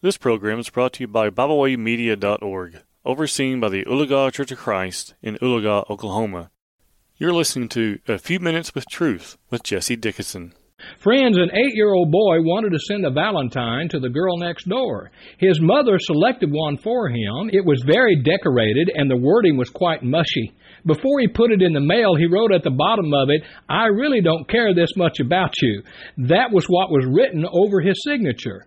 This program is brought to you by BibleWayMedia.org, overseen by the Uluga'a Church of Christ in Uluga'a, Oklahoma. You're listening to A Few Minutes with Truth with Jesse Dickison. Friends, an 8-year-old boy wanted to send a valentine to the girl next door. His mother selected one for him. It was very decorated, and the wording was quite mushy. Before he put it in the mail, he wrote at the bottom of it, "I really don't care this much about you." That was what was written over his signature.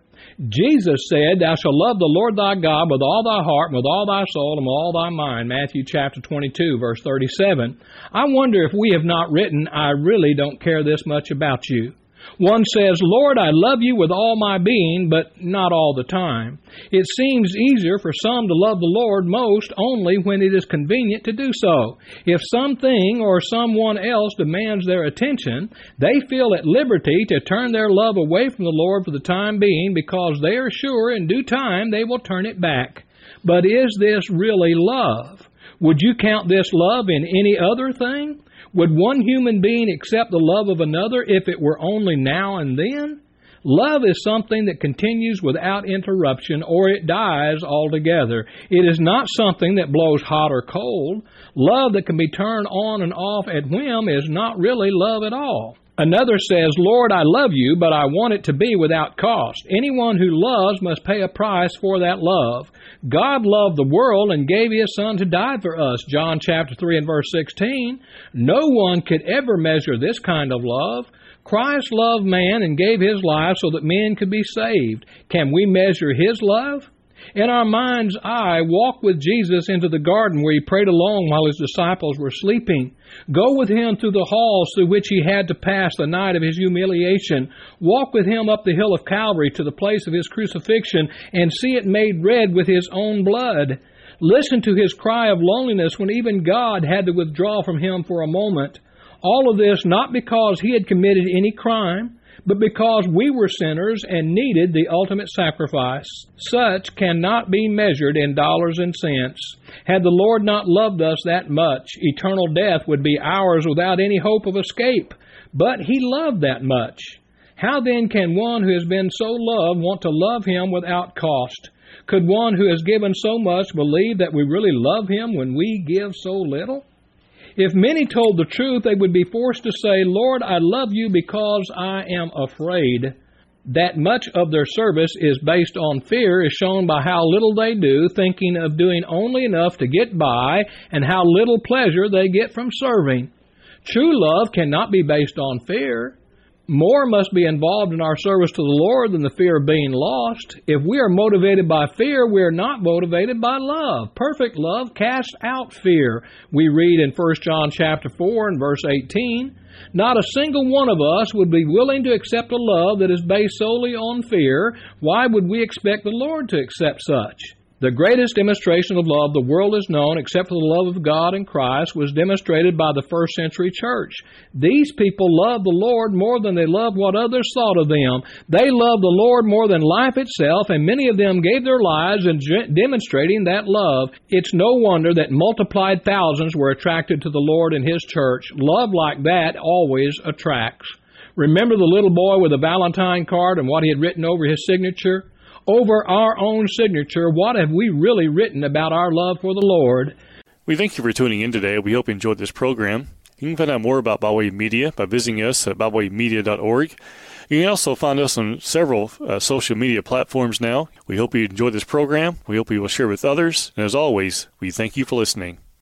Jesus said, "Thou shalt love the Lord thy God with all thy heart, and with all thy soul, and with all thy mind." Matthew chapter 22, verse 37. I wonder if we have not written, "I really don't care this much about you." One says, "Lord, I love you with all my being," but not all the time. It seems easier for some to love the Lord most only when it is convenient to do so. If something or someone else demands their attention, they feel at liberty to turn their love away from the Lord for the time being because they are sure in due time they will turn it back. But is this really love? Would you count this love in any other thing? Would one human being accept the love of another if it were only now and then? Love is something that continues without interruption, or it dies altogether. It is not something that blows hot or cold. Love that can be turned on and off at whim is not really love at all. Another says, "Lord, I love you, but I want it to be without cost." Anyone who loves must pay a price for that love. God loved the world and gave His Son to die for us, John chapter 3 and verse 16. No one could ever measure this kind of love. Christ loved man and gave His life so that men could be saved. Can we measure His love? In our mind's eye, walk with Jesus into the garden where He prayed alone while His disciples were sleeping. Go with Him through the halls through which He had to pass the night of His humiliation. Walk with Him up the hill of Calvary to the place of His crucifixion and see it made red with His own blood. Listen to His cry of loneliness when even God had to withdraw from Him for a moment. All of this not because He had committed any crime, but because we were sinners and needed the ultimate sacrifice. Such cannot be measured in dollars and cents. Had the Lord not loved us that much, eternal death would be ours without any hope of escape. But He loved that much. How then can one who has been so loved want to love Him without cost? Could one who has given so much believe that we really love Him when we give so little? If many told the truth, they would be forced to say, "Lord, I love you because I am afraid." That much of their service is based on fear is shown by how little they do, thinking of doing only enough to get by, and how little pleasure they get from serving. True love cannot be based on fear. More must be involved in our service to the Lord than the fear of being lost. If we are motivated by fear, we are not motivated by love. Perfect love casts out fear. We read in 1 John chapter 4 and verse 18, "Not a single one of us would be willing to accept a love that is based solely on fear. Why would we expect the Lord to accept such?" The greatest demonstration of love the world has known, except for the love of God and Christ, was demonstrated by the first century church. These people loved the Lord more than they loved what others thought of them. They loved the Lord more than life itself, and many of them gave their lives in demonstrating that love. It's no wonder that multiplied thousands were attracted to the Lord and His church. Love like that always attracts. Remember the little boy with a valentine card and what he had written over his signature? Over our own signature, what have we really written about our love for the Lord? We thank you for tuning in today. We hope you enjoyed this program. You can find out more about BibleWay Media by visiting us at BibleWayMedia.org. You can also find us on several social media platforms now. We hope you enjoyed this program. We hope you will share with others. And as always, we thank you for listening.